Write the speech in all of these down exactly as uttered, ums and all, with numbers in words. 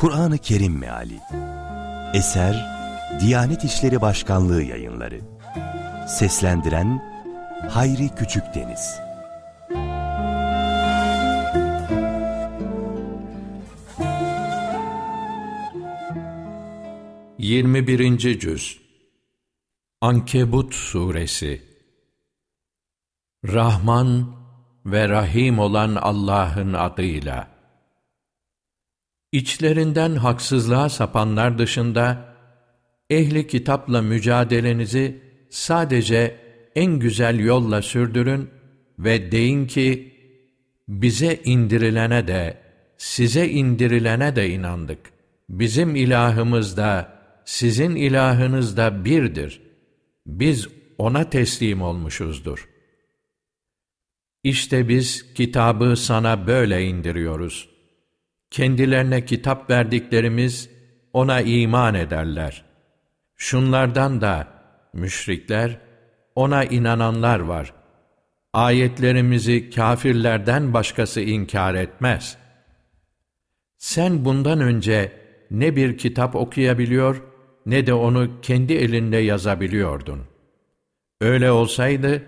Kur'an-ı Kerim Meali. Eser Diyanet İşleri Başkanlığı Yayınları. Seslendiren Hayri Küçük Deniz. yirmi birinci Cüz. Ankebut Suresi. Rahman ve Rahim olan Allah'ın adıyla. İçlerinden haksızlığa sapanlar dışında, ehli kitapla mücadelenizi sadece en güzel yolla sürdürün ve deyin ki, bize indirilene de, size indirilene de inandık. Bizim ilahımız da, sizin ilahınız da birdir. Biz ona teslim olmuşuzdur. İşte biz kitabı sana böyle indiriyoruz. Kendilerine kitap verdiklerimiz ona iman ederler. Şunlardan da müşrikler, ona inananlar var. Ayetlerimizi kafirlerden başkası inkar etmez. Sen bundan önce ne bir kitap okuyabiliyor, ne de onu kendi elinde yazabiliyordun. Öyle olsaydı,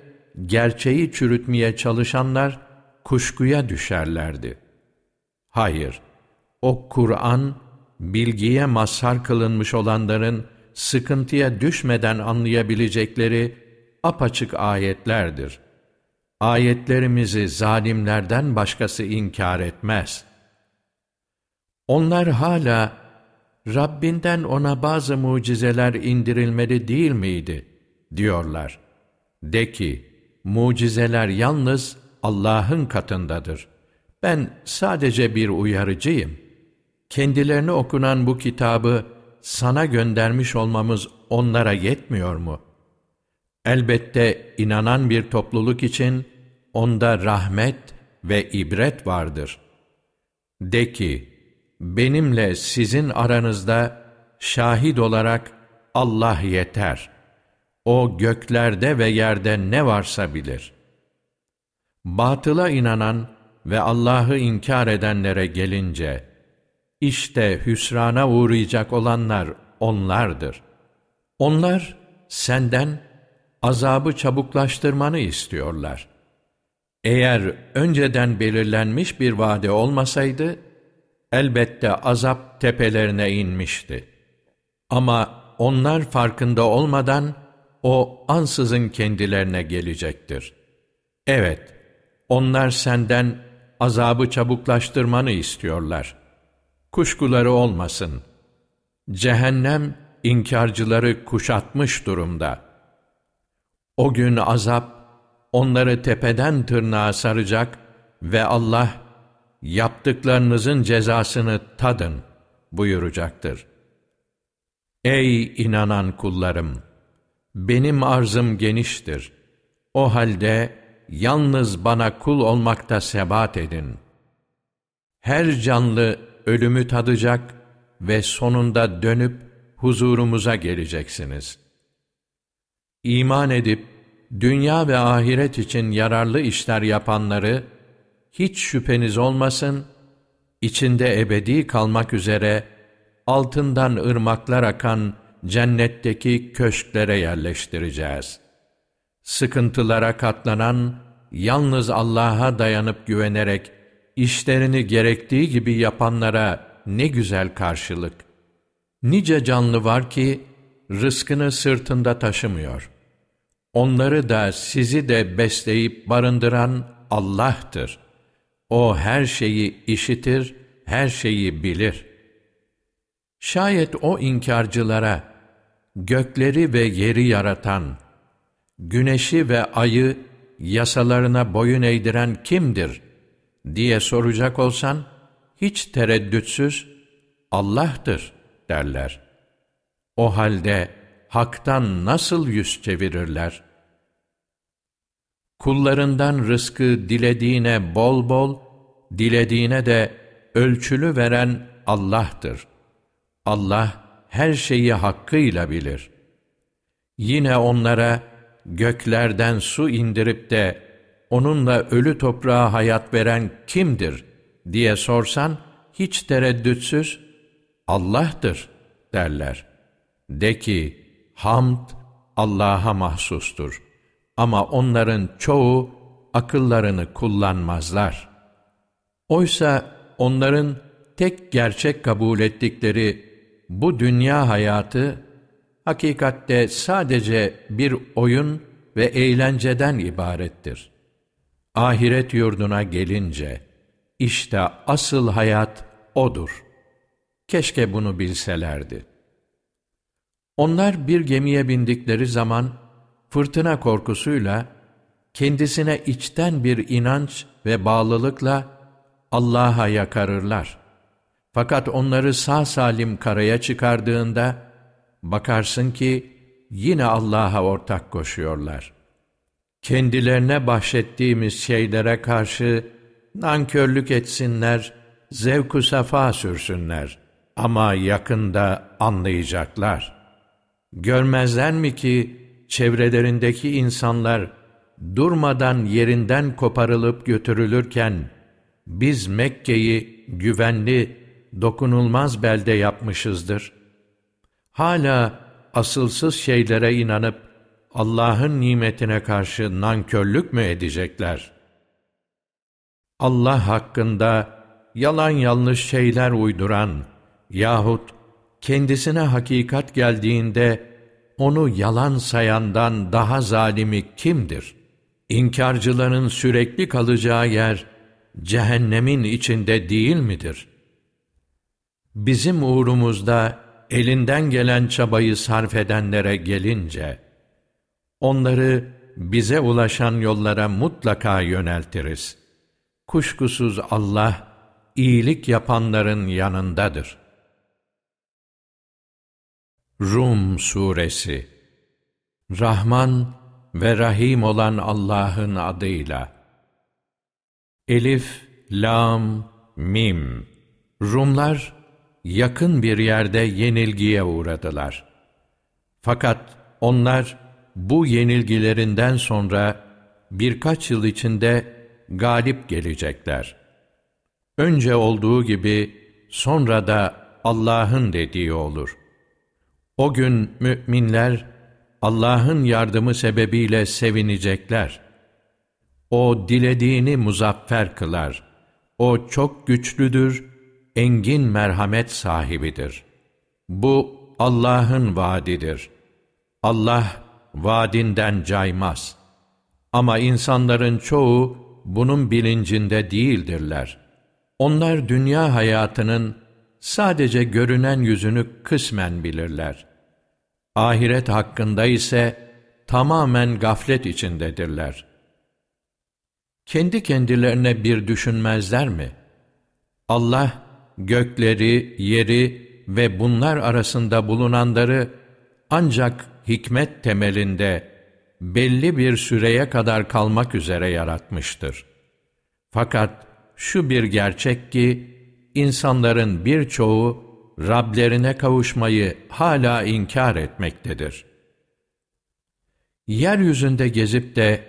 gerçeği çürütmeye çalışanlar kuşkuya düşerlerdi. Hayır, o Kur'an, bilgiye mazhar kılınmış olanların sıkıntıya düşmeden anlayabilecekleri apaçık ayetlerdir. Ayetlerimizi zalimlerden başkası inkar etmez. Onlar hala, Rabbinden ona bazı mucizeler indirilmeli değil miydi? Diyorlar. De ki, mucizeler yalnız Allah'ın katındadır. Ben sadece bir uyarıcıyım. Kendilerine okunan bu kitabı sana göndermiş olmamız onlara yetmiyor mu? Elbette inanan bir topluluk için onda rahmet ve ibret vardır. De ki, benimle sizin aranızda şahit olarak Allah yeter. O göklerde ve yerde ne varsa bilir. Batıla inanan ve Allah'ı inkar edenlere gelince, işte hüsrana uğrayacak olanlar onlardır. Onlar senden azabı çabuklaştırmanı istiyorlar. Eğer önceden belirlenmiş bir vade olmasaydı, elbette azap tepelerine inmişti. Ama onlar farkında olmadan o ansızın kendilerine gelecektir. Evet, onlar senden azabı çabuklaştırmanı istiyorlar. Kuşkuları olmasın. Cehennem inkarcıları kuşatmış durumda. O gün azap onları tepeden tırnağa saracak ve Allah, yaptıklarınızın cezasını tadın buyuracaktır. Ey inanan kullarım! Benim arzım geniştir. O halde yalnız bana kul olmakta sebat edin. Her canlı ölümü tadacak ve sonunda dönüp huzurumuza geleceksiniz. İman edip dünya ve ahiret için yararlı işler yapanları, hiç şüpheniz olmasın, içinde ebedi kalmak üzere altından ırmaklar akan cennetteki köşklere yerleştireceğiz. Sıkıntılara katlanan, yalnız Allah'a dayanıp güvenerek işlerini gerektiği gibi yapanlara ne güzel karşılık. Nice canlı var ki rızkını sırtında taşımıyor. Onları da sizi de besleyip barındıran Allah'tır. O her şeyi işitir, her şeyi bilir. Şayet o inkarcılara, gökleri ve yeri yaratan, güneşi ve ayı yasalarına boyun eğdiren kimdir diye soracak olsan, hiç tereddütsüz Allah'tır derler. O halde haktan nasıl yüz çevirirler? Kullarından rızkı dilediğine bol bol, dilediğine de ölçülü veren Allah'tır. Allah her şeyi hakkıyla bilir. Yine onlara göklerden su indirip de onunla ölü toprağa hayat veren kimdir diye sorsan, hiç tereddütsüz Allah'tır derler. De ki, hamd Allah'a mahsustur. Ama onların çoğu akıllarını kullanmazlar. Oysa onların tek gerçek kabul ettikleri bu dünya hayatı, hakikatte sadece bir oyun ve eğlenceden ibarettir. Ahiret yurduna gelince, işte asıl hayat odur. Keşke bunu bilselerdi. Onlar bir gemiye bindikleri zaman, fırtına korkusuyla, kendisine içten bir inanç ve bağlılıkla Allah'a yakarırlar. Fakat onları sağ salim karaya çıkardığında, bakarsın ki yine Allah'a ortak koşuyorlar. Kendilerine bahşettiğimiz şeylere karşı nankörlük etsinler, zevk-u safa sürsünler. Ama yakında anlayacaklar. Görmezler mi ki çevrelerindeki insanlar durmadan yerinden koparılıp götürülürken, biz Mekke'yi güvenli, dokunulmaz belde yapmışızdır. Hala asılsız şeylere inanıp Allah'ın nimetine karşı nankörlük mü edecekler? Allah hakkında yalan yanlış şeyler uyduran yahut kendisine hakikat geldiğinde onu yalan sayandan daha zalimi kimdir? İnkarcıların sürekli kalacağı yer cehennemin içinde değil midir? Bizim uğrumuzda elinden gelen çabayı sarf edenlere gelince, onları bize ulaşan yollara mutlaka yöneltiriz. Kuşkusuz Allah, iyilik yapanların yanındadır. Rum Suresi. Rahman ve Rahim olan Allah'ın adıyla. Elif, Lam, Mim. Rumlar, yakın bir yerde yenilgiye uğradılar. Fakat onlar bu yenilgilerinden sonra birkaç yıl içinde galip gelecekler. Önce olduğu gibi sonra da Allah'ın dediği olur. O gün müminler Allah'ın yardımı sebebiyle sevinecekler. O dilediğini muzaffer kılar. O çok güçlüdür, engin merhamet sahibidir. Bu Allah'ın vaadidir. Allah vaadinden caymaz. Ama insanların çoğu bunun bilincinde değildirler. Onlar dünya hayatının sadece görünen yüzünü kısmen bilirler. Ahiret hakkında ise tamamen gaflet içindedirler. Kendi kendilerine bir düşünmezler mi? Allah gökleri, yeri ve bunlar arasında bulunanları ancak hikmet temelinde belli bir süreye kadar kalmak üzere yaratmıştır. Fakat şu bir gerçek ki, insanların birçoğu Rablerine kavuşmayı hala inkar etmektedir. Yeryüzünde gezip de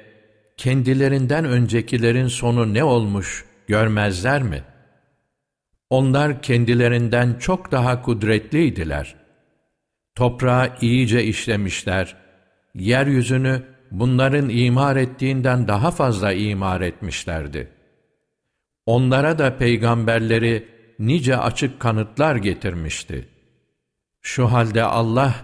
kendilerinden öncekilerin sonu ne olmuş görmezler mi? Onlar kendilerinden çok daha kudretliydiler. Toprağı iyice işlemişler, yeryüzünü bunların imar ettiğinden daha fazla imar etmişlerdi. Onlara da peygamberleri nice açık kanıtlar getirmişti. Şu halde Allah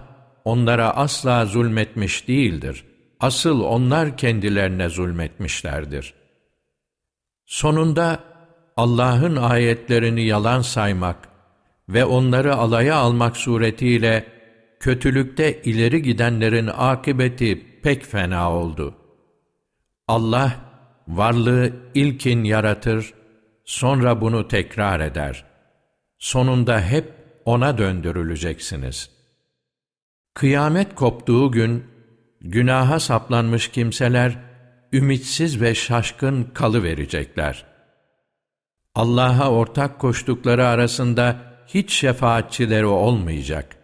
onlara asla zulmetmiş değildir. Asıl onlar kendilerine zulmetmişlerdir. Sonunda Allah'ın ayetlerini yalan saymak ve onları alaya almak suretiyle kötülükte ileri gidenlerin akıbeti pek fena oldu. Allah varlığı ilkin yaratır, sonra bunu tekrar eder. Sonunda hep ona döndürüleceksiniz. Kıyamet koptuğu gün, günaha saplanmış kimseler, ümitsiz ve şaşkın kalıverecekler. Allah'a ortak koştukları arasında hiç şefaatçileri olmayacak.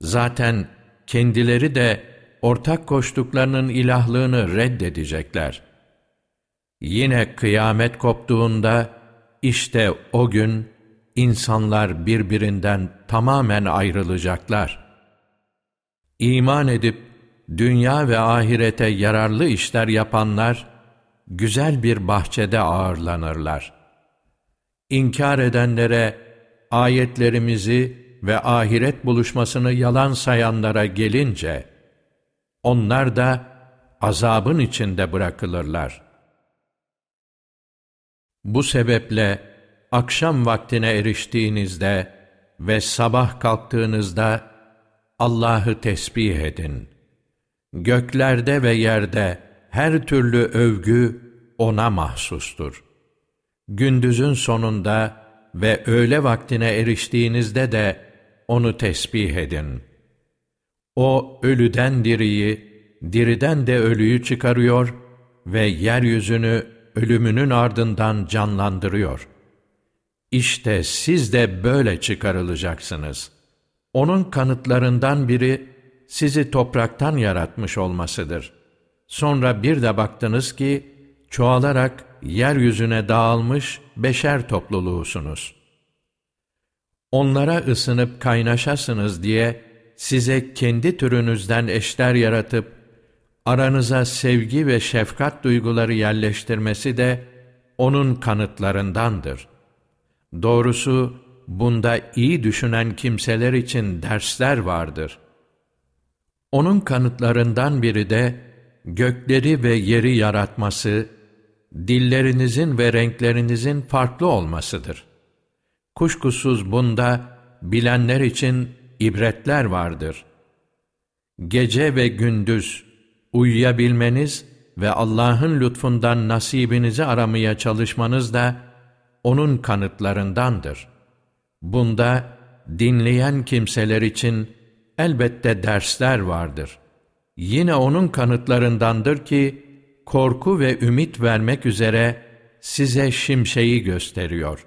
Zaten kendileri de ortak koştuklarının ilahlığını reddedecekler. Yine kıyamet koptuğunda, işte o gün insanlar birbirinden tamamen ayrılacaklar. İman edip dünya ve ahirete yararlı işler yapanlar, güzel bir bahçede ağırlanırlar. İnkar edenlere, ayetlerimizi ve ahiret buluşmasını yalan sayanlara gelince, onlar da azabın içinde bırakılırlar. Bu sebeple akşam vaktine eriştiğinizde ve sabah kalktığınızda Allah'ı tesbih edin. Göklerde ve yerde her türlü övgü O'na mahsustur. Gündüzün sonunda ve öğle vaktine eriştiğinizde de O'nu tesbih edin. O ölüden diriyi, diriden de ölüyü çıkarıyor ve yeryüzünü ölümünün ardından canlandırıyor. İşte siz de böyle çıkarılacaksınız. O'nun kanıtlarından biri sizi topraktan yaratmış olmasıdır. Sonra bir de baktınız ki çoğalarak yeryüzüne dağılmış beşer topluluğusunuz. Onlara ısınıp kaynaşasınız diye size kendi türünüzden eşler yaratıp aranıza sevgi ve şefkat duyguları yerleştirmesi de O'nun kanıtlarındandır. Doğrusu bunda iyi düşünen kimseler için dersler vardır. O'nun kanıtlarından biri de gökleri ve yeri yaratması, dillerinizin ve renklerinizin farklı olmasıdır. Kuşkusuz bunda bilenler için ibretler vardır. Gece ve gündüz uyuyabilmeniz ve Allah'ın lütfundan nasibinizi aramaya çalışmanız da O'nun kanıtlarındandır. Bunda dinleyen kimseler için elbette dersler vardır. Yine O'nun kanıtlarındandır ki korku ve ümit vermek üzere size şimşeği gösteriyor.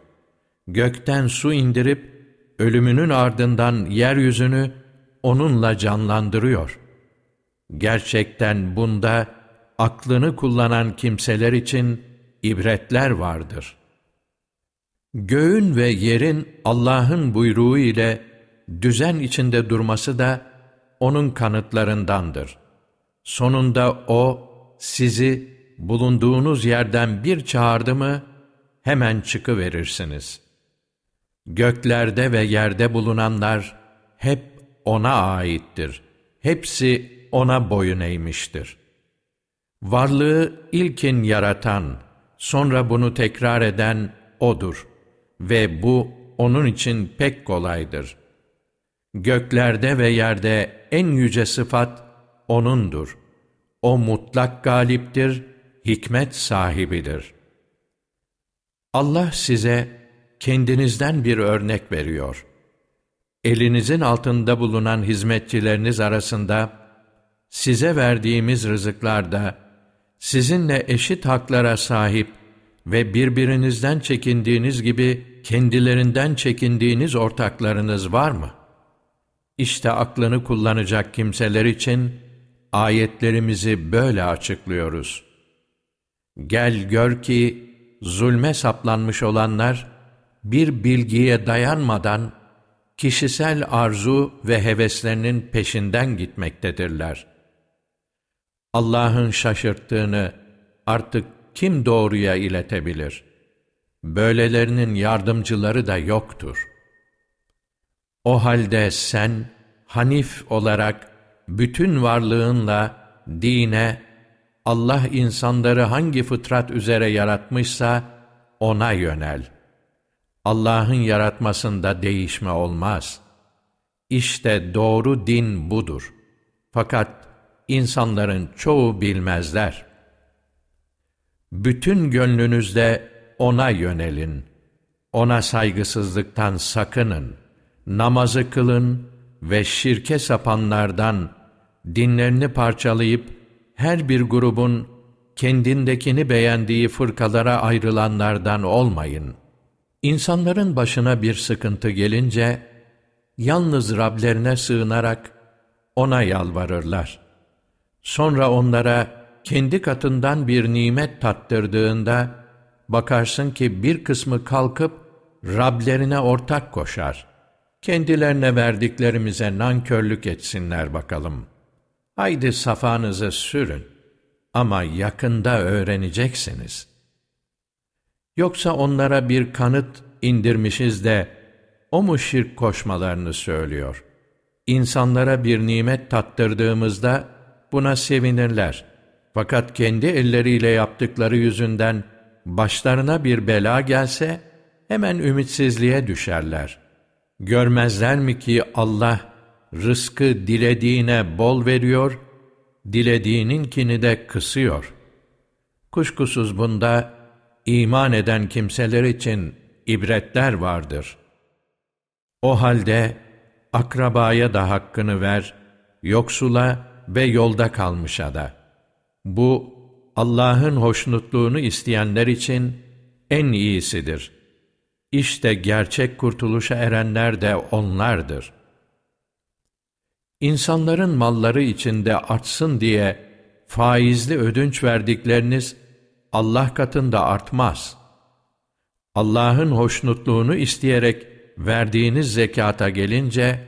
Gökten su indirip ölümünün ardından yeryüzünü O'nunla canlandırıyor. Gerçekten bunda aklını kullanan kimseler için ibretler vardır. Göğün ve yerin Allah'ın buyruğu ile düzen içinde durması da O'nun kanıtlarındandır. Sonunda O, sizi bulunduğunuz yerden bir çağırdı mı, hemen çıkıverirsiniz. Göklerde ve yerde bulunanlar hep O'na aittir. Hepsi O'na boyun eğmiştir. Varlığı ilkin yaratan, sonra bunu tekrar eden O'dur ve bu O'nun için pek kolaydır. Göklerde ve yerde en yüce sıfat O'nundur. O mutlak galiptir, hikmet sahibidir. Allah size kendinizden bir örnek veriyor. Elinizin altında bulunan hizmetçileriniz arasında, size verdiğimiz rızıklarda, sizinle eşit haklara sahip ve birbirinizden çekindiğiniz gibi kendilerinden çekindiğiniz ortaklarınız var mı? İşte aklını kullanacak kimseler için ayetlerimizi böyle açıklıyoruz. Gel gör ki zulme saplanmış olanlar bir bilgiye dayanmadan kişisel arzu ve heveslerinin peşinden gitmektedirler. Allah'ın şaşırttığını artık kim doğruya iletebilir? Böylelerinin yardımcıları da yoktur. O halde sen hanif olarak bütün varlığınla dine, Allah insanları hangi fıtrat üzere yaratmışsa O'na yönel. Allah'ın yaratmasında değişme olmaz. İşte doğru din budur. Fakat insanların çoğu bilmezler. Bütün gönlünüzle O'na yönelin. O'na saygısızlıktan sakının. Namazı kılın ve şirke sapanlardan, dinlerini parçalayıp her bir grubun kendindekini beğendiği fırkalara ayrılanlardan olmayın. İnsanların başına bir sıkıntı gelince, yalnız Rablerine sığınarak O'na yalvarırlar. Sonra onlara kendi katından bir nimet tattırdığında, bakarsın ki bir kısmı kalkıp Rablerine ortak koşar. Kendilerine verdiklerimize nankörlük etsinler bakalım. Haydi safanızı sürün ama yakında öğreneceksiniz. Yoksa onlara bir kanıt indirmişiz de o mu şirk koşmalarını söylüyor? İnsanlara bir nimet tattırdığımızda buna sevinirler. Fakat kendi elleriyle yaptıkları yüzünden başlarına bir bela gelse hemen ümitsizliğe düşerler. Görmezler mi ki Allah rızkı dilediğine bol veriyor, dilediğininkini de kısıyor. Kuşkusuz bunda iman eden kimseler için ibretler vardır. O halde akrabaya da hakkını ver, yoksula ve yolda kalmışa da. Bu Allah'ın hoşnutluğunu isteyenler için en iyisidir. İşte gerçek kurtuluşa erenler de onlardır. İnsanların malları içinde artsın diye faizli ödünç verdikleriniz Allah katında artmaz. Allah'ın hoşnutluğunu isteyerek verdiğiniz zekata gelince,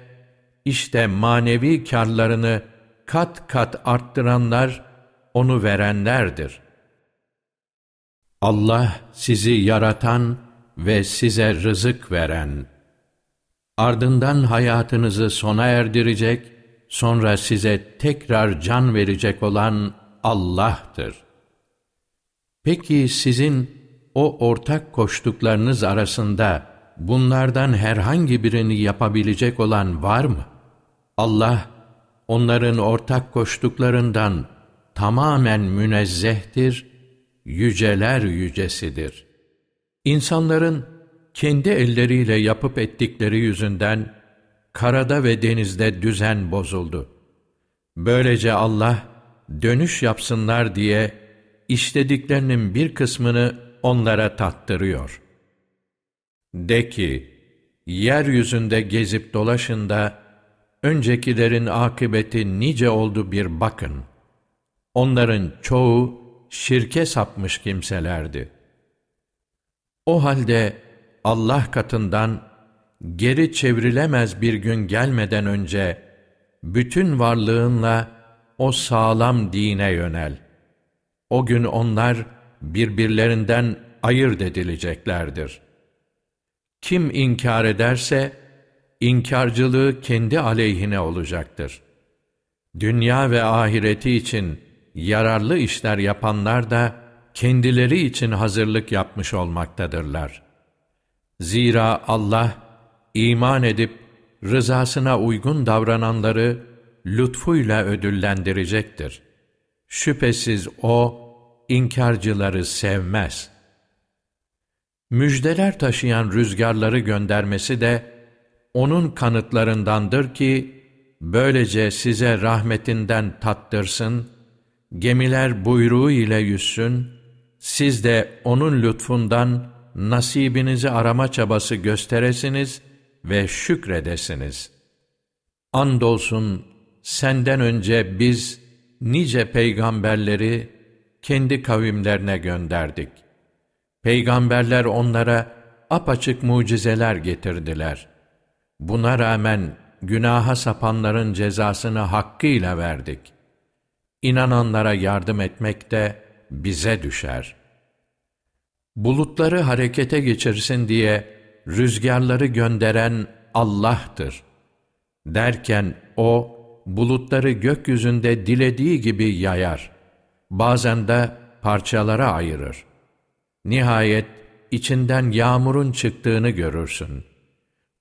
işte manevi kârlarını kat kat arttıranlar, onu verenlerdir. Allah sizi yaratan ve size rızık veren, ardından hayatınızı sona erdirecek, sonra size tekrar can verecek olan Allah'tır. Peki sizin o ortak koştuklarınız arasında bunlardan herhangi birini yapabilecek olan var mı? Allah onların ortak koştuklarından tamamen münezzehtir, yüceler yücesidir. İnsanların kendi elleriyle yapıp ettikleri yüzünden karada ve denizde düzen bozuldu. Böylece Allah dönüş yapsınlar diye işlediklerinin bir kısmını onlara tattırıyor. De ki, yeryüzünde gezip dolaşın da öncekilerin akıbeti nice oldu bir bakın. Onların çoğu şirke sapmış kimselerdi. O halde Allah katından geri çevrilemez bir gün gelmeden önce bütün varlığınla o sağlam dine yönel. O gün onlar birbirlerinden ayırt edileceklerdir. Kim inkar ederse inkarcılığı kendi aleyhine olacaktır. Dünya ve ahireti için yararlı işler yapanlar da kendileri için hazırlık yapmış olmaktadırlar. Zira Allah iman edip rızasına uygun davrananları lütfuyla ödüllendirecektir. Şüphesiz O inkarcıları sevmez. Müjdeler taşıyan rüzgarları göndermesi de O'nun kanıtlarındandır ki böylece size rahmetinden tattırsın, gemiler buyruğu ile yüzsün, siz de O'nun lütfundan nasibinizi arama çabası gösteresiniz ve şükredesiniz. Andolsun senden önce biz nice peygamberleri kendi kavimlerine gönderdik. Peygamberler onlara apaçık mucizeler getirdiler. Buna rağmen günaha sapanların cezasını hakkıyla verdik. İnananlara yardım etmek de bize düşer. Bulutları harekete geçirsin diye rüzgarları gönderen Allah'tır. Derken O, bulutları gökyüzünde dilediği gibi yayar. Bazen de parçalara ayırır. Nihayet içinden yağmurun çıktığını görürsün.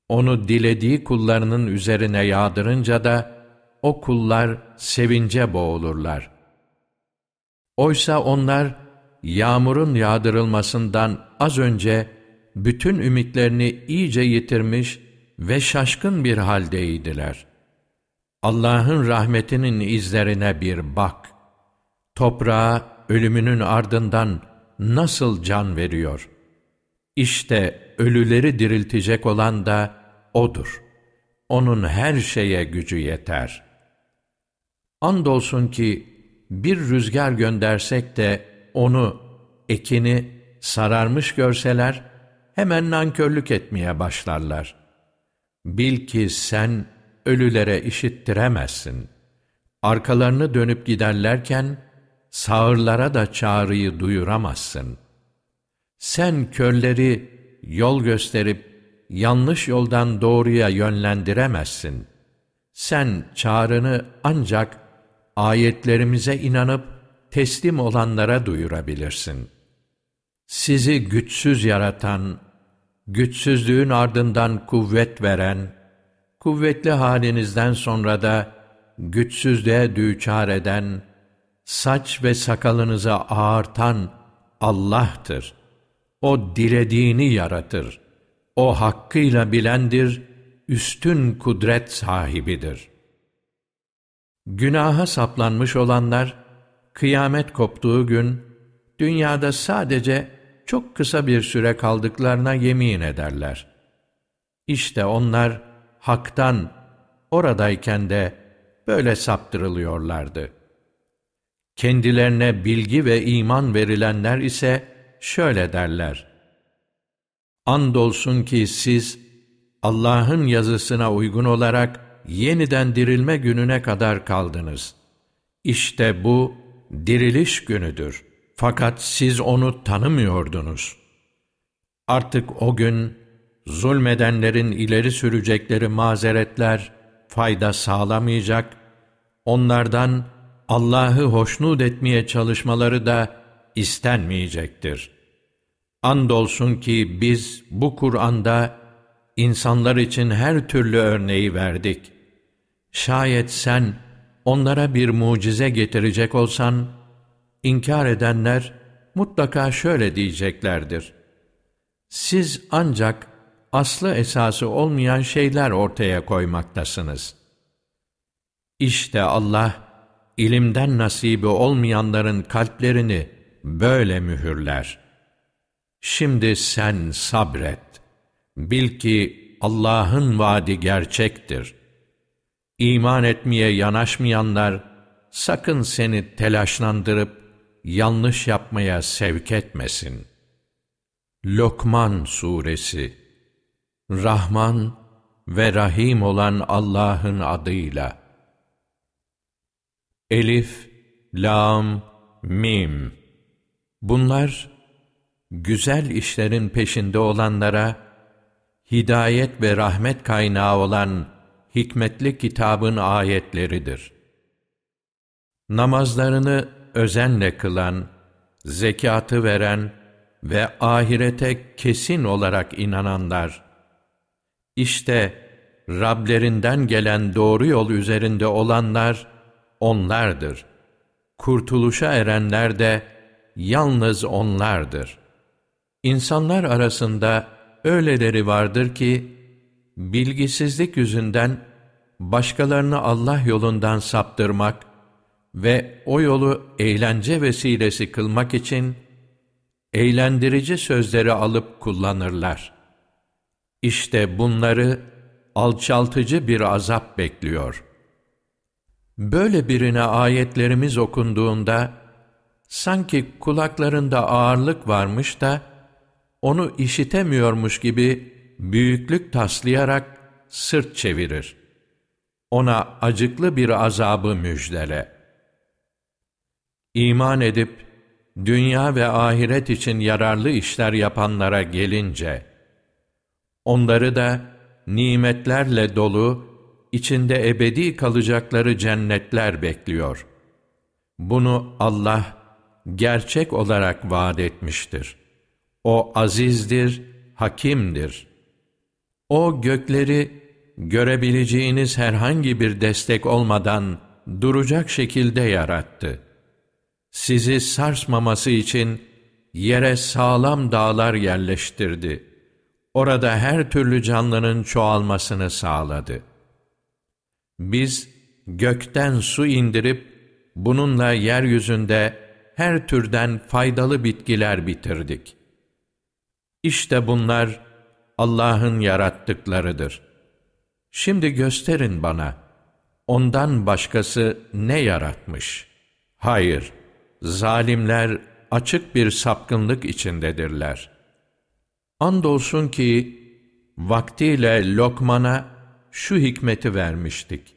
Onu dilediği kullarının üzerine yağdırınca da o kullar sevince boğulurlar. Oysa onlar yağmurun yağdırılmasından az önce bütün ümitlerini iyice yitirmiş ve şaşkın bir haldeydiler. Allah'ın rahmetinin izlerine bir bak. Toprağa ölümünün ardından nasıl can veriyor? İşte ölüleri diriltecek olan da O'dur. O'nun her şeye gücü yeter. Andolsun ki bir rüzgar göndersek de onu, ekini sararmış görseler, hemen nankörlük etmeye başlarlar. Bil ki sen ölülere işittiremezsin. Arkalarını dönüp giderlerken sağırlara da çağrıyı duyuramazsın. Sen körleri yol gösterip yanlış yoldan doğruya yönlendiremezsin. Sen çağrını ancak ayetlerimize inanıp teslim olanlara duyurabilirsin. Sizi güçsüz yaratan, güçsüzlüğün ardından kuvvet veren, kuvvetli halinizden sonra da güçsüzlüğe düçar eden, saç ve sakalınıza ağartan Allah'tır. O dilediğini yaratır. O hakkıyla bilendir, üstün kudret sahibidir. Günaha saplanmış olanlar, kıyamet koptuğu gün, dünyada sadece çok kısa bir süre kaldıklarına yemin ederler. İşte onlar, haktan, oradayken de böyle saptırılıyorlardı. Kendilerine bilgi ve iman verilenler ise şöyle derler: Andolsun ki siz Allah'ın yazısına uygun olarak yeniden dirilme gününe kadar kaldınız. İşte bu diriliş günüdür. Fakat siz onu tanımıyordunuz. Artık o gün zulmedenlerin ileri sürecekleri mazeretler fayda sağlamayacak, onlardan Allah'ı hoşnut etmeye çalışmaları da istenmeyecektir. Andolsun ki biz bu Kur'an'da insanlar için her türlü örneği verdik. Şayet sen onlara bir mucize getirecek olsan, inkar edenler mutlaka şöyle diyeceklerdir: Siz ancak aslı esası olmayan şeyler ortaya koymaktasınız. İşte Allah, ilimden nasibi olmayanların kalplerini böyle mühürler. Şimdi sen sabret. Bil ki Allah'ın vaadi gerçektir. İman etmeye yanaşmayanlar, sakın seni telaşlandırıp yanlış yapmaya sevk etmesin. Lokman Suresi. Rahman ve Rahim olan Allah'ın adıyla. Elif, Lam, Mim. Bunlar, güzel işlerin peşinde olanlara, hidayet ve rahmet kaynağı olan hikmetli kitabın ayetleridir. Namazlarını özenle kılan, zekatı veren ve ahirete kesin olarak inananlar, işte Rablerinden gelen doğru yol üzerinde olanlar onlardır. Kurtuluşa erenler de yalnız onlardır. İnsanlar arasında öyleleri vardır ki, bilgisizlik yüzünden başkalarını Allah yolundan saptırmak ve o yolu eğlence vesilesi kılmak için eğlendirici sözleri alıp kullanırlar. İşte bunları alçaltıcı bir azap bekliyor. Böyle birine ayetlerimiz okunduğunda, sanki kulaklarında ağırlık varmış da onu işitemiyormuş gibi büyüklük taslayarak sırt çevirir. Ona acıklı bir azabı müjdele. İman edip dünya ve ahiret için yararlı işler yapanlara gelince, onları da nimetlerle dolu, içinde ebedi kalacakları cennetler bekliyor. Bunu Allah gerçek olarak vaat etmiştir. O azizdir, hakimdir. O gökleri görebileceğiniz herhangi bir destek olmadan duracak şekilde yarattı. Sizi sarsmaması için yere sağlam dağlar yerleştirdi. Orada her türlü canlının çoğalmasını sağladı. Biz gökten su indirip bununla yeryüzünde her türden faydalı bitkiler bitirdik. İşte bunlar Allah'ın yarattıklarıdır. Şimdi gösterin bana, ondan başkası ne yaratmış? Hayır, zalimler açık bir sapkınlık içindedirler. Andolsun ki vaktiyle Lokman'a şu hikmeti vermiştik.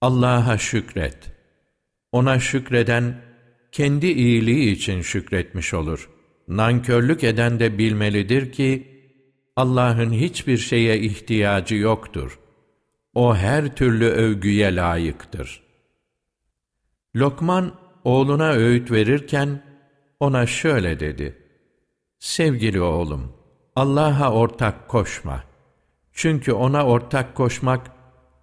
Allah'a şükret. Ona şükreden kendi iyiliği için şükretmiş olur. Nankörlük eden de bilmelidir ki Allah'ın hiçbir şeye ihtiyacı yoktur. O her türlü övgüye layıktır. Lokman oğluna öğüt verirken ona şöyle dedi. Sevgili oğlum, Allah'a ortak koşma. Çünkü ona ortak koşmak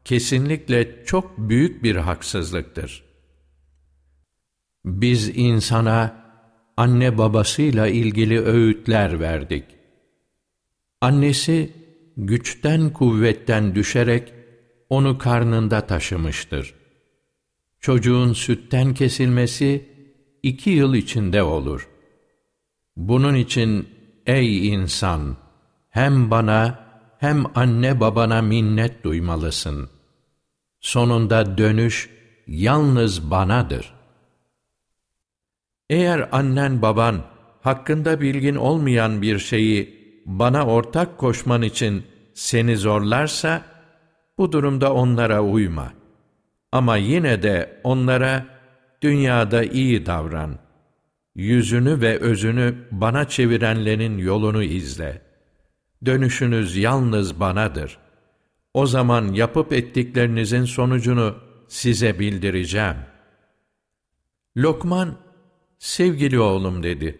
kesinlikle çok büyük bir haksızlıktır. Biz insana anne babasıyla ilgili öğütler verdik. Annesi güçten kuvvetten düşerek onu karnında taşımıştır. Çocuğun sütten kesilmesi iki yıl içinde olur. Bunun için ey insan, hem bana hem anne babana minnet duymalısın. Sonunda dönüş yalnız banadır. Eğer annen baban hakkında bilgin olmayan bir şeyi bana ortak koşman için seni zorlarsa, bu durumda onlara uyma. Ama yine de onlara dünyada iyi davran. Yüzünü ve özünü bana çevirenlerin yolunu izle. Dönüşünüz yalnız banadır. O zaman yapıp ettiklerinizin sonucunu size bildireceğim. Lokman, sevgili oğlum dedi.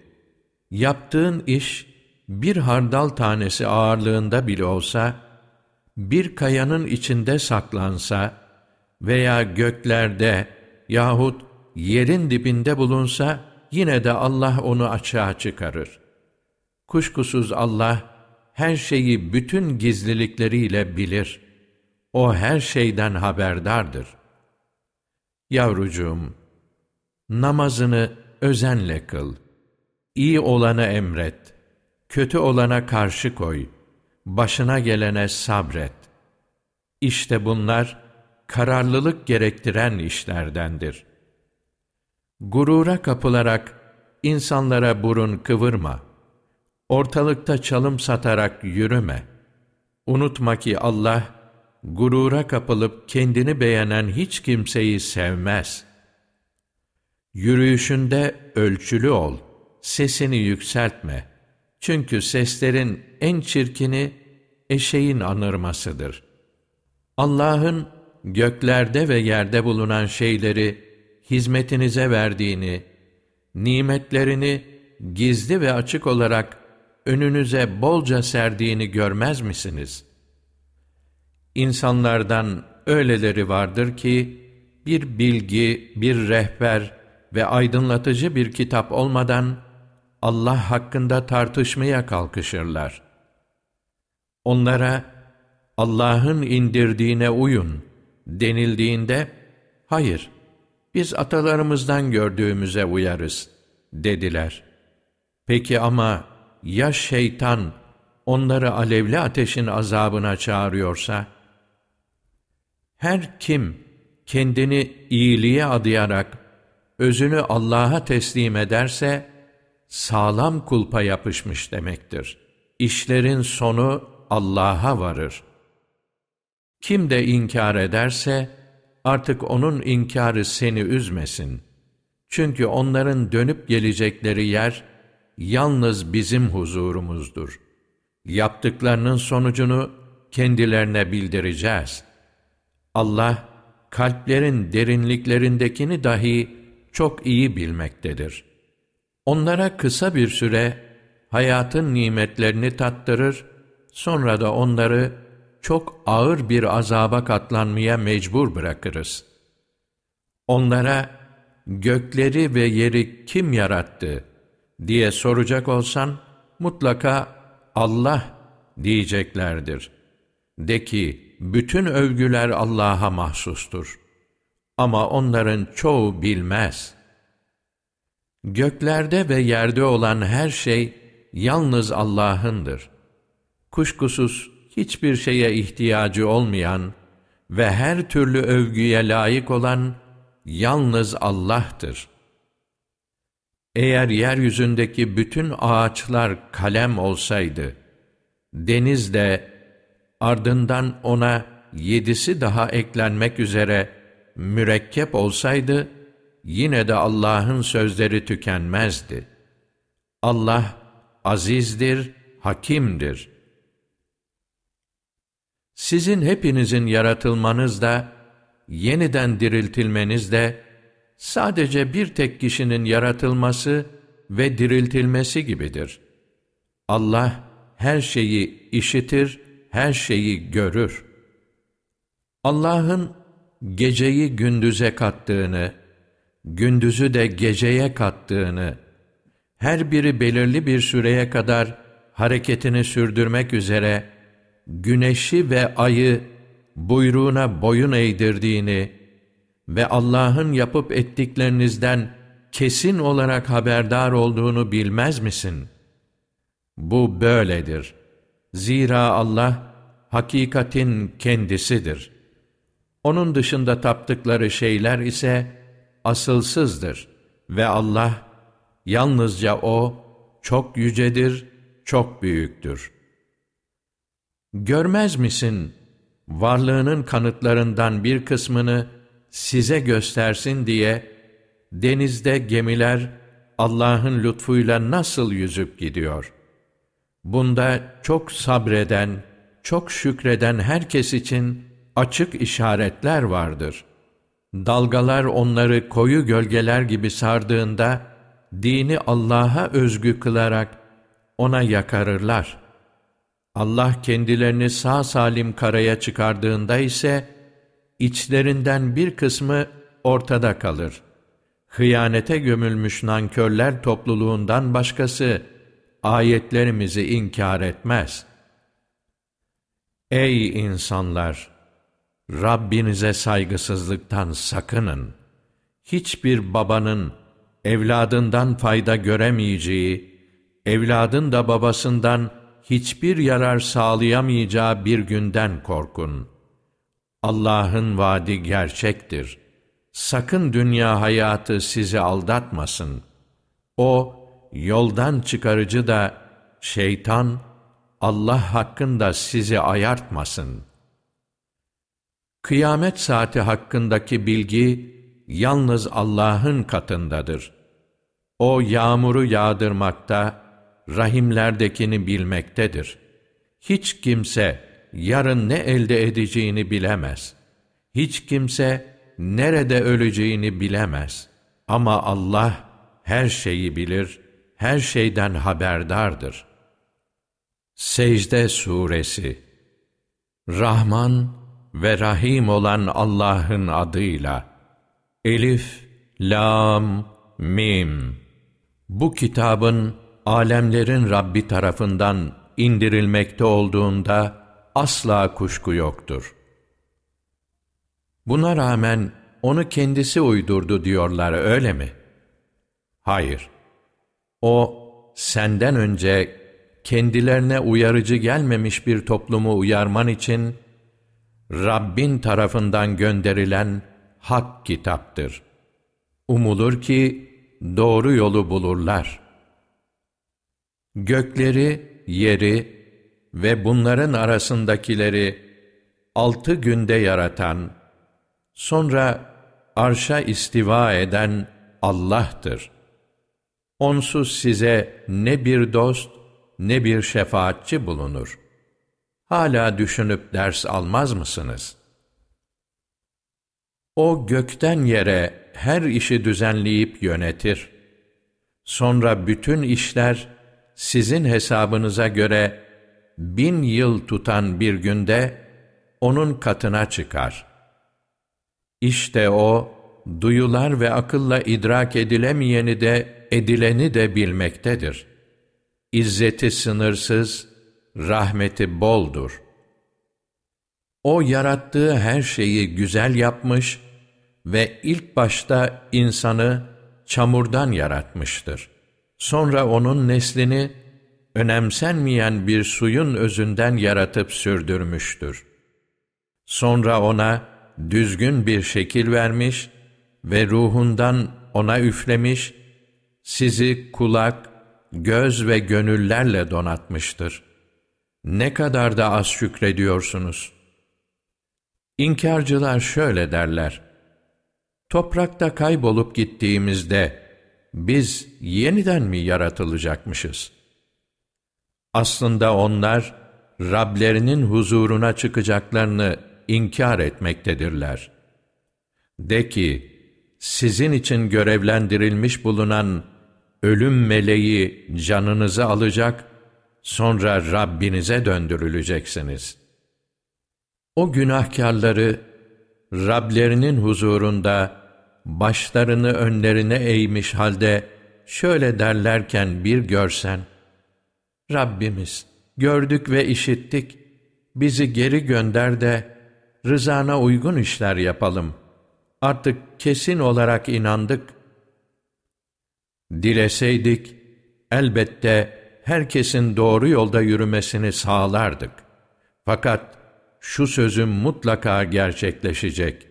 Yaptığın iş bir hardal tanesi ağırlığında bile olsa, bir kayanın içinde saklansa veya göklerde yahut yerin dibinde bulunsa, yine de Allah onu açığa çıkarır. Kuşkusuz Allah her şeyi bütün gizlilikleriyle bilir. O her şeyden haberdardır. Yavrucuğum, namazını özenle kıl. İyi olanı emret. Kötü olana karşı koy. Başına gelene sabret. İşte bunlar kararlılık gerektiren işlerdendir. Gurura kapılarak insanlara burun kıvırma. Ortalıkta çalım satarak yürüme. Unutma ki Allah, gurura kapılıp kendini beğenen hiç kimseyi sevmez. Yürüyüşünde ölçülü ol, sesini yükseltme. Çünkü seslerin en çirkini eşeğin anırmasıdır. Allah'ın göklerde ve yerde bulunan şeyleri hizmetinize verdiğini, nimetlerini gizli ve açık olarak önünüze bolca serdiğini görmez misiniz? İnsanlardan öyleleri vardır ki, bir bilgi, bir rehber ve aydınlatıcı bir kitap olmadan Allah hakkında tartışmaya kalkışırlar. Onlara Allah'ın indirdiğine uyun denildiğinde, hayır, biz atalarımızdan gördüğümüze uyarız dediler. Peki ama ya şeytan onları alevli ateşin azabına çağırıyorsa? Her kim kendini iyiliğe adayarak özünü Allah'a teslim ederse sağlam kulpa yapışmış demektir. İşlerin sonu Allah'a varır. Kim de inkar ederse artık onun inkarı seni üzmesin. Çünkü onların dönüp gelecekleri yer yalnız bizim huzurumuzdur. Yaptıklarının sonucunu kendilerine bildireceğiz. Allah, kalplerin derinliklerindekini dahi çok iyi bilmektedir. Onlara kısa bir süre hayatın nimetlerini tattırır, sonra da onları çok ağır bir azaba katlanmaya mecbur bırakırız. Onlara gökleri ve yeri kim yarattı diye soracak olsan mutlaka Allah diyeceklerdir. De ki bütün övgüler Allah'a mahsustur. Ama onların çoğu bilmez. Göklerde ve yerde olan her şey yalnız Allah'ındır. Kuşkusuz hiçbir şeye ihtiyacı olmayan ve her türlü övgüye layık olan yalnız Allah'tır. Eğer yeryüzündeki bütün ağaçlar kalem olsaydı, deniz de ardından ona yedisi daha eklenmek üzere mürekkep olsaydı, yine de Allah'ın sözleri tükenmezdi. Allah azizdir, hakimdir. Sizin hepinizin yaratılmanız da, yeniden diriltilmeniz de, sadece bir tek kişinin yaratılması ve diriltilmesi gibidir. Allah her şeyi işitir, her şeyi görür. Allah'ın geceyi gündüze kattığını, gündüzü de geceye kattığını, her biri belirli bir süreye kadar hareketini sürdürmek üzere, güneşi ve ayı buyruğuna boyun eğdirdiğini ve Allah'ın yapıp ettiklerinizden kesin olarak haberdar olduğunu bilmez misin? Bu böyledir. Zira Allah hakikatin kendisidir. Onun dışında taptıkları şeyler ise asılsızdır ve Allah, yalnızca O, çok yücedir, çok büyüktür. Görmez misin, varlığının kanıtlarından bir kısmını size göstersin diye denizde gemiler Allah'ın lütfuyla nasıl yüzüp gidiyor? Bunda çok sabreden, çok şükreden herkes için açık işaretler vardır. Dalgalar onları koyu gölgeler gibi sardığında dini Allah'a özgü kılarak ona yakarırlar. Allah kendilerini sağ salim karaya çıkardığında ise içlerinden bir kısmı ortada kalır. Hıyanete gömülmüş nankörler topluluğundan başkası ayetlerimizi inkar etmez. Ey insanlar! Rabbinize saygısızlıktan sakının. Hiçbir babanın evladından fayda göremeyeceği, evladın da babasından hiçbir yarar sağlayamayacağı bir günden korkun. Allah'ın vaadi gerçektir. Sakın dünya hayatı sizi aldatmasın. O, yoldan çıkarıcı da şeytan, Allah hakkında sizi ayartmasın. Kıyamet saati hakkındaki bilgi yalnız Allah'ın katındadır. O yağmuru yağdırmakta, rahimlerdekini bilmektedir. Hiç kimse yarın ne elde edeceğini bilemez. Hiç kimse nerede öleceğini bilemez. Ama Allah her şeyi bilir, her şeyden haberdardır. Secde Suresi. Rahman ve Rahim olan Allah'ın adıyla. Elif, Lam, Mim. Bu kitabın alemlerin Rabbi tarafından indirilmekte olduğunda asla kuşku yoktur. Buna rağmen onu kendisi uydurdu diyorlar, öyle mi? Hayır. O, senden önce kendilerine uyarıcı gelmemiş bir toplumu uyarman için Rabbin tarafından gönderilen hak kitaptır. Umulur ki doğru yolu bulurlar. Gökleri, yeri ve bunların arasındakileri altı günde yaratan, sonra arşa istiva eden Allah'tır. Onsuz size ne bir dost ne bir şefaatçi bulunur. Hala düşünüp ders almaz mısınız? O gökten yere her işi düzenleyip yönetir. Sonra bütün işler sizin hesabınıza göre bin yıl tutan bir günde onun katına çıkar. İşte o, duyular ve akılla idrak edilemeyeni de edileni de bilmektedir. İzzeti sınırsız, rahmeti boldur. O yarattığı her şeyi güzel yapmış ve ilk başta insanı çamurdan yaratmıştır. Sonra onun neslini önemsenmeyen bir suyun özünden yaratıp sürdürmüştür. Sonra ona düzgün bir şekil vermiş ve ruhundan ona üflemiş sizi kulak, göz ve gönüllerle donatmıştır. Ne kadar da az şükrediyorsunuz. İnkarcılar şöyle derler: toprakta kaybolup gittiğimizde biz yeniden mi yaratılacakmışız? Aslında onlar Rablerinin huzuruna çıkacaklarını inkar etmektedirler. De ki, sizin için görevlendirilmiş bulunan ölüm meleği canınızı alacak, sonra Rabbinize döndürüleceksiniz. O günahkarları Rablerinin huzurunda başlarını önlerine eğmiş halde şöyle derlerken bir görsen: Rabbimiz, gördük ve işittik, bizi geri gönder de rızana uygun işler yapalım. Artık kesin olarak inandık. Dileseydik, elbette herkesin doğru yolda yürümesini sağlardık. Fakat şu sözüm mutlaka gerçekleşecek: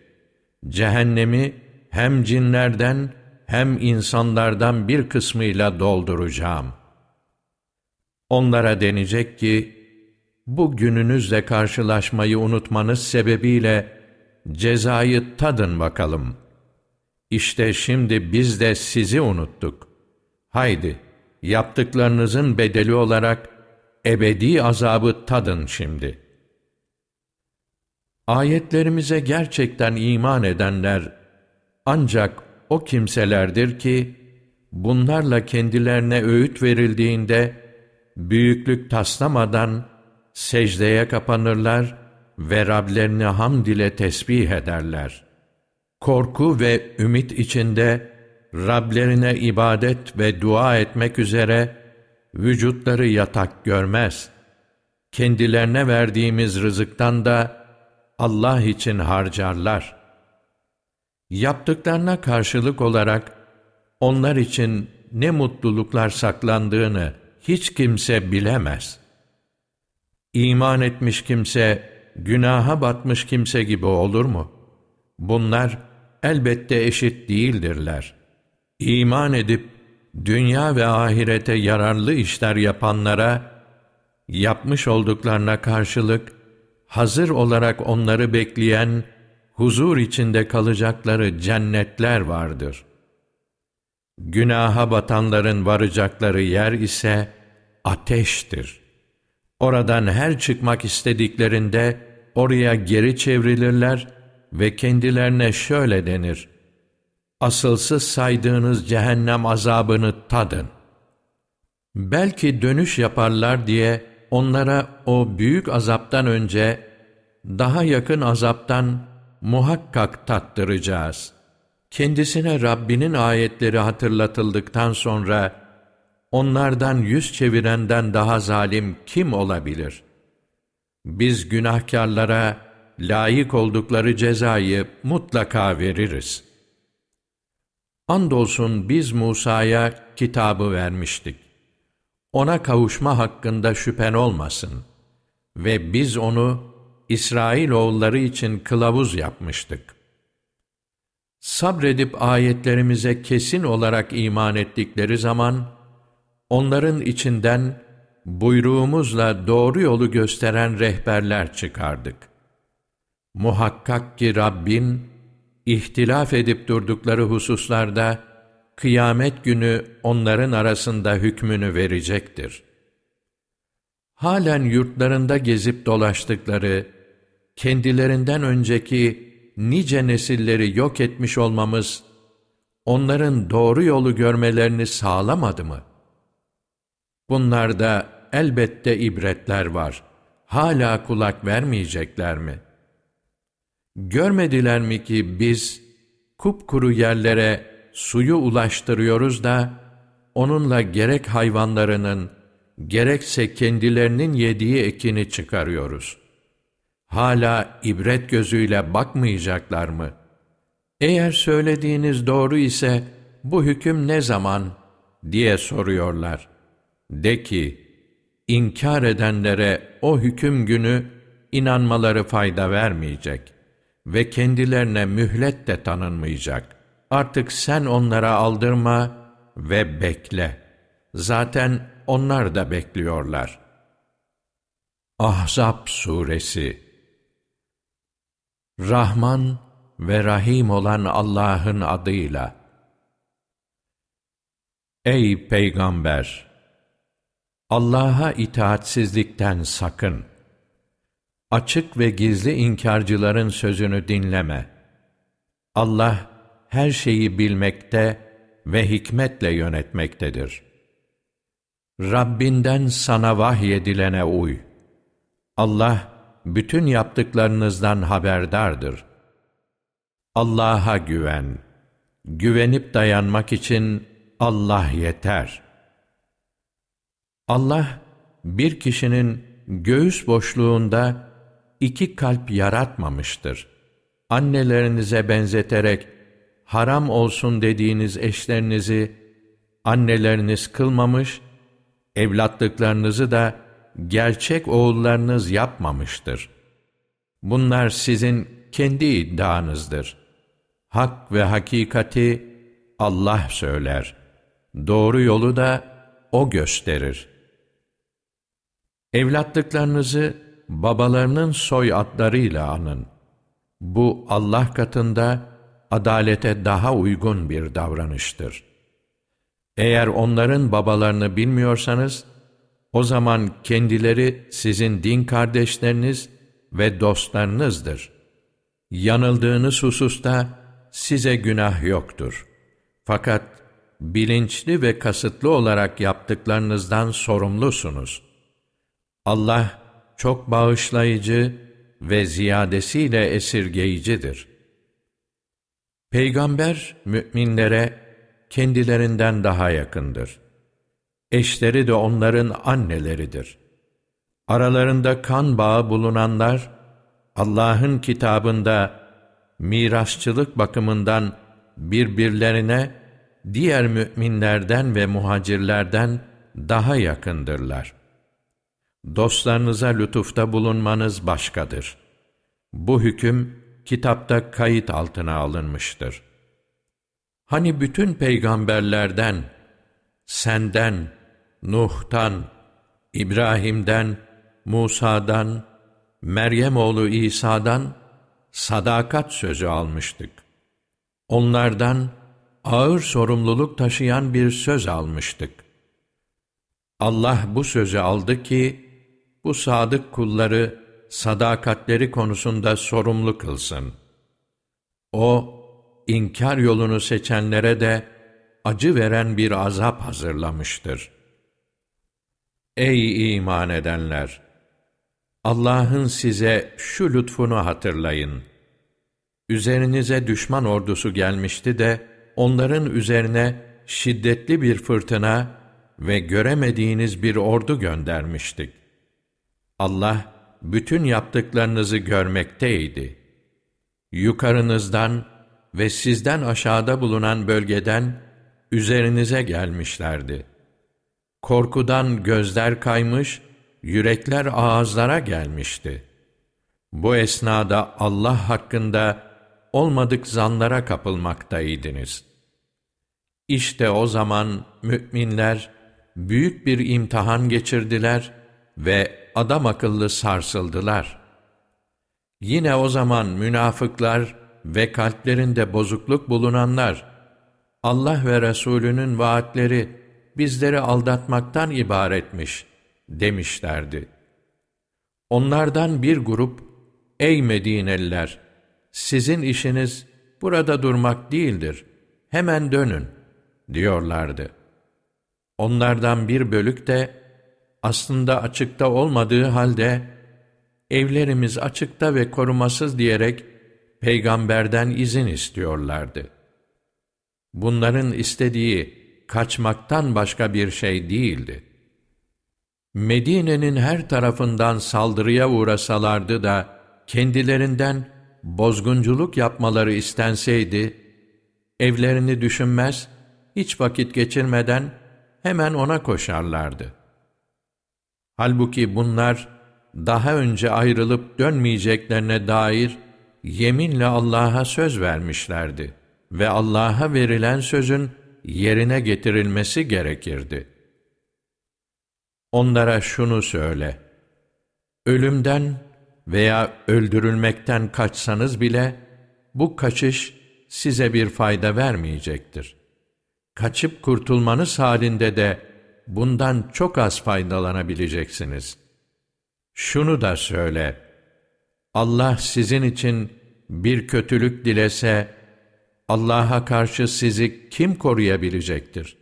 cehennemi hem cinlerden hem insanlardan bir kısmıyla dolduracağım. Onlara denecek ki, bu gününüzle karşılaşmayı unutmanız sebebiyle cezayı tadın bakalım. İşte şimdi biz de sizi unuttuk. Haydi, yaptıklarınızın bedeli olarak ebedi azabı tadın şimdi. Ayetlerimize gerçekten iman edenler ancak o kimselerdir ki, bunlarla kendilerine öğüt verildiğinde büyüklük taslamadan secdeye kapanırlar ve Rablerini hamd ile tesbih ederler. Korku ve ümit içinde Rablerine ibadet ve dua etmek üzere vücutları yatak görmez. Kendilerine verdiğimiz rızıktan da Allah için harcarlar. Yaptıklarına karşılık olarak onlar için ne mutluluklar saklandığını hiç kimse bilemez. İman etmiş kimse, günaha batmış kimse gibi olur mu? Bunlar elbette eşit değildirler. İman edip dünya ve ahirete yararlı işler yapanlara, yapmış olduklarına karşılık hazır olarak onları bekleyen, huzur içinde kalacakları cennetler vardır. Günaha batanların varacakları yer ise ateştir. Oradan her çıkmak istediklerinde oraya geri çevrilirler ve kendilerine şöyle denir: asılsız saydığınız cehennem azabını tadın. Belki dönüş yaparlar diye onlara o büyük azaptan önce daha yakın azaptan muhakkak tattıracağız. Kendisine Rabbinin ayetleri hatırlatıldıktan sonra onlardan yüz çevirenden daha zalim kim olabilir? Biz günahkarlara layık oldukları cezayı mutlaka veririz. Andolsun biz Musa'ya kitabı vermiştik. Ona kavuşma hakkında şüphen olmasın. Ve biz onu İsrailoğulları için kılavuz yapmıştık. Sabredip ayetlerimize kesin olarak iman ettikleri zaman, onların içinden buyruğumuzla doğru yolu gösteren rehberler çıkardık. Muhakkak ki Rabbin, ihtilaf edip durdukları hususlarda kıyamet günü onların arasında hükmünü verecektir. Halen yurtlarında gezip dolaştıkları, kendilerinden önceki nice nesilleri yok etmiş olmamız, onların doğru yolu görmelerini sağlamadı mı? Bunlarda elbette ibretler var. Hala kulak vermeyecekler mi? Görmediler mi ki biz kupkuru yerlere suyu ulaştırıyoruz da onunla gerek hayvanlarının gerekse kendilerinin yediği ekini çıkarıyoruz. Hala ibret gözüyle bakmayacaklar mı? Eğer söylediğiniz doğru ise bu hüküm ne zaman diye soruyorlar. De ki, inkar edenlere o hüküm günü inanmaları fayda vermeyecek ve kendilerine mühlet de tanınmayacak. Artık sen onlara aldırma ve bekle. Zaten onlar da bekliyorlar. Ahzab Suresi. Rahman ve Rahim olan Allah'ın adıyla. Ey Peygamber! Allah'a itaatsizlikten sakın. Açık ve gizli inkarcıların sözünü dinleme. Allah her şeyi bilmekte ve hikmetle yönetmektedir. Rabbinden sana vahyedilene uy. Allah bütün yaptıklarınızdan haberdardır. Allah'a güven. Güvenip dayanmak için Allah yeter. Allah, bir kişinin göğüs boşluğunda iki kalp yaratmamıştır. Annelerinize benzeterek haram olsun dediğiniz eşlerinizi anneleriniz kılmamış, evlatlıklarınızı da gerçek oğullarınız yapmamıştır. Bunlar sizin kendi iddianızdır. Hak ve hakikati Allah söyler. Doğru yolu da O gösterir. Evlatlıklarınızı babalarının soy adlarıyla anın. Bu Allah katında adalete daha uygun bir davranıştır. Eğer onların babalarını bilmiyorsanız, o zaman kendileri sizin din kardeşleriniz ve dostlarınızdır. Yanıldığınız hususta size günah yoktur. Fakat bilinçli ve kasıtlı olarak yaptıklarınızdan sorumlusunuz. Allah çok bağışlayıcı ve ziyadesiyle esirgeyicidir. Peygamber müminlere kendilerinden daha yakındır. Eşleri de onların anneleridir. Aralarında kan bağı bulunanlar, Allah'ın kitabında mirasçılık bakımından birbirlerine diğer müminlerden ve muhacirlerden daha yakındırlar. Dostlarınıza lütufta bulunmanız başkadır. Bu hüküm kitapta kayıt altına alınmıştır. Hani bütün peygamberlerden, senden, Nuh'tan, İbrahim'den, Musa'dan, Meryem oğlu İsa'dan sadakat sözü almıştık. Onlardan ağır sorumluluk taşıyan bir söz almıştık. Allah bu sözü aldı ki, bu sadık kulları sadakatleri konusunda sorumlu kılsın. O, inkar yolunu seçenlere de acı veren bir azap hazırlamıştır. Ey iman edenler! Allah'ın size şu lütfunu hatırlayın. Üzerinize düşman ordusu gelmişti de, onların üzerine şiddetli bir fırtına ve göremediğiniz bir ordu göndermiştik. Allah bütün yaptıklarınızı görmekteydi. Yukarınızdan ve sizden aşağıda bulunan bölgeden üzerinize gelmişlerdi. Korkudan gözler kaymış, yürekler ağızlara gelmişti. Bu esnada Allah hakkında olmadık zanlara kapılmaktaydınız. İşte o zaman müminler büyük bir imtihan geçirdiler ve adam akıllı sarsıldılar. Yine o zaman münafıklar ve kalplerinde bozukluk bulunanlar, Allah ve Resulünün vaatleri bizleri aldatmaktan ibaretmiş demişlerdi. Onlardan bir grup, ey Medineliler! Sizin işiniz burada durmak değildir, hemen dönün, diyorlardı. Onlardan bir bölük de, aslında açıkta olmadığı halde, evlerimiz açıkta ve korumasız diyerek, peygamberden izin istiyorlardı. Bunların istediği, kaçmaktan başka bir şey değildi. Medine'nin her tarafından saldırıya uğrasalardı da, kendilerinden, bozgunculuk yapmaları istenseydi, evlerini düşünmez, hiç vakit geçirmeden hemen ona koşarlardı. Halbuki bunlar, daha önce ayrılıp dönmeyeceklerine dair yeminle Allah'a söz vermişlerdi ve Allah'a verilen sözün yerine getirilmesi gerekirdi. Onlara şunu söyle: ölümden veya öldürülmekten kaçsanız bile bu kaçış size bir fayda vermeyecektir. Kaçıp kurtulmanız halinde de bundan çok az faydalanabileceksiniz. Şunu da söyle: Allah sizin için bir kötülük dilese, Allah'a karşı sizi kim koruyabilecektir?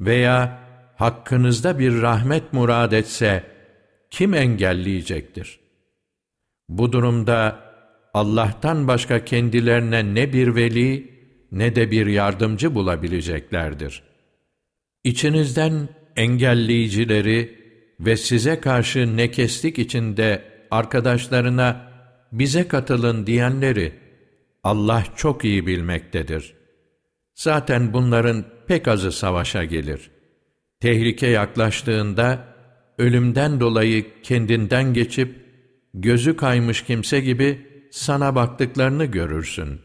Veya hakkınızda bir rahmet murad etse, kim engelleyecektir? Bu durumda Allah'tan başka kendilerine ne bir veli ne de bir yardımcı bulabileceklerdir. İçinizden engelleyicileri ve size karşı nekeslik içinde arkadaşlarına bize katılın diyenleri Allah çok iyi bilmektedir. Zaten bunların pek azı savaşa gelir. Tehlike yaklaştığında ölümden dolayı kendinden geçip gözü kaymış kimse gibi sana baktıklarını görürsün.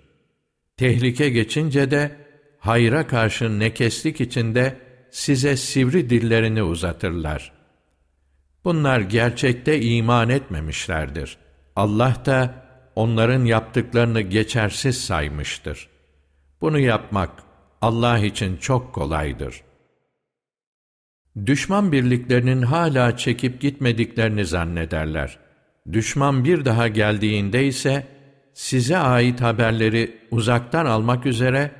Tehlike geçince de hayra karşı nekeslik içinde size sivri dillerini uzatırlar. Bunlar gerçekte iman etmemişlerdir. Allah da onların yaptıklarını geçersiz saymıştır. Bunu yapmak Allah için çok kolaydır. Düşman birliklerinin hala çekip gitmediklerini zannederler. Düşman bir daha geldiğinde ise size ait haberleri uzaktan almak üzere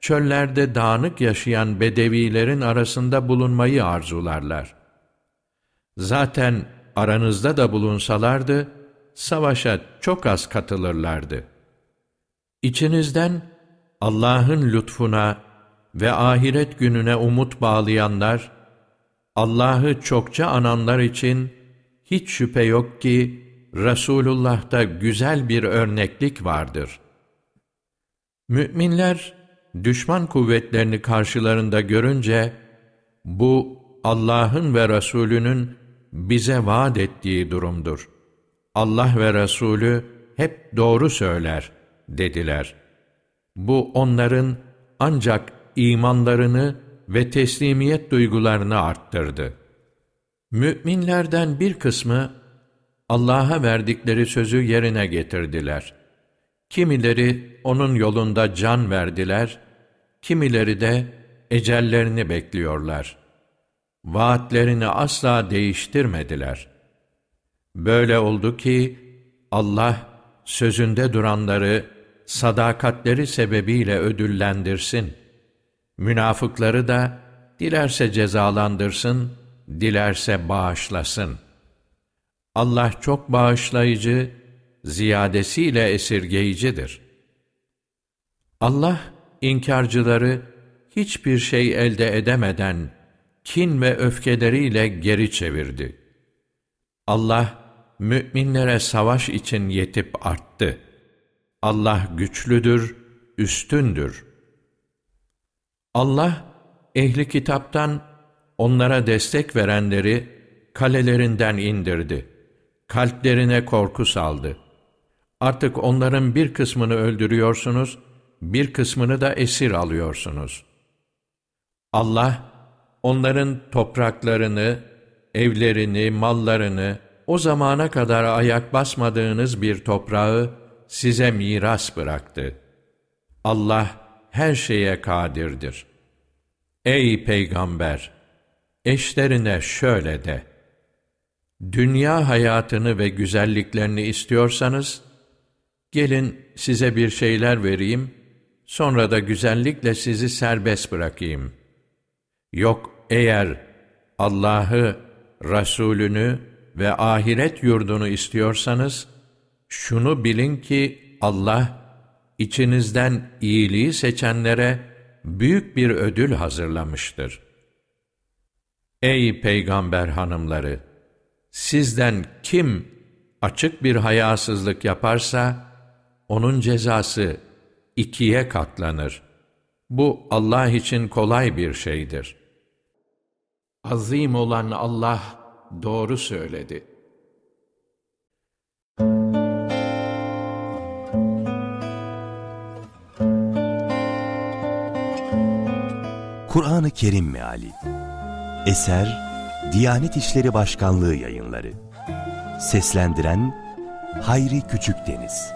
çöllerde dağınık yaşayan bedevilerin arasında bulunmayı arzularlar. Zaten aranızda da bulunsalardı, savaşa çok az katılırlardı. İçinizden Allah'ın lütfuna ve ahiret gününe umut bağlayanlar, Allah'ı çokça ananlar için hiç şüphe yok ki Resulullah'ta güzel bir örneklik vardır. Müminler düşman kuvvetlerini karşılarında görünce, bu Allah'ın ve Resulünün bize vaat ettiği durumdur. Allah ve Resulü hep doğru söyler, dediler. Bu onların ancak imanlarını ve teslimiyet duygularını arttırdı. Müminlerden bir kısmı Allah'a verdikleri sözü yerine getirdiler. Kimileri onun yolunda can verdiler, kimileri de ecellerini bekliyorlar. Vaatlerini asla değiştirmediler. Böyle oldu ki Allah sözünde duranları sadakatleri sebebiyle ödüllendirsin. Münafıkları da dilerse cezalandırsın, dilerse bağışlasın. Allah çok bağışlayıcı, ziyadesiyle esirgeyicidir. Allah inkarcıları hiçbir şey elde edemeden kin ve öfkeleriyle geri çevirdi. Allah müminlere savaş için yetip arttı. Allah güçlüdür, üstündür. Allah ehli kitaptan onlara destek verenleri kalelerinden indirdi. Kalplerine korku saldı. Artık onların bir kısmını öldürüyorsunuz, bir kısmını da esir alıyorsunuz. Allah onların topraklarını, evlerini, mallarını, o zamana kadar ayak basmadığınız bir toprağı size miras bıraktı. Allah her şeye kadirdir. Ey Peygamber! Eşlerine şöyle de: dünya hayatını ve güzelliklerini istiyorsanız, gelin size bir şeyler vereyim, sonra da güzellikle sizi serbest bırakayım. Yok eğer Allah'ı, Resulünü ve ahiret yurdunu istiyorsanız, şunu bilin ki Allah, içinizden iyiliği seçenlere büyük bir ödül hazırlamıştır. Ey peygamber hanımları! Sizden kim açık bir hayasızlık yaparsa, onun cezası ikiye katlanır. Bu Allah için kolay bir şeydir. Azim olan Allah doğru söyledi. Kur'an-ı Kerim Meali. Eser Diyanet İşleri Başkanlığı Yayınları. Seslendiren Hayri Küçük Deniz.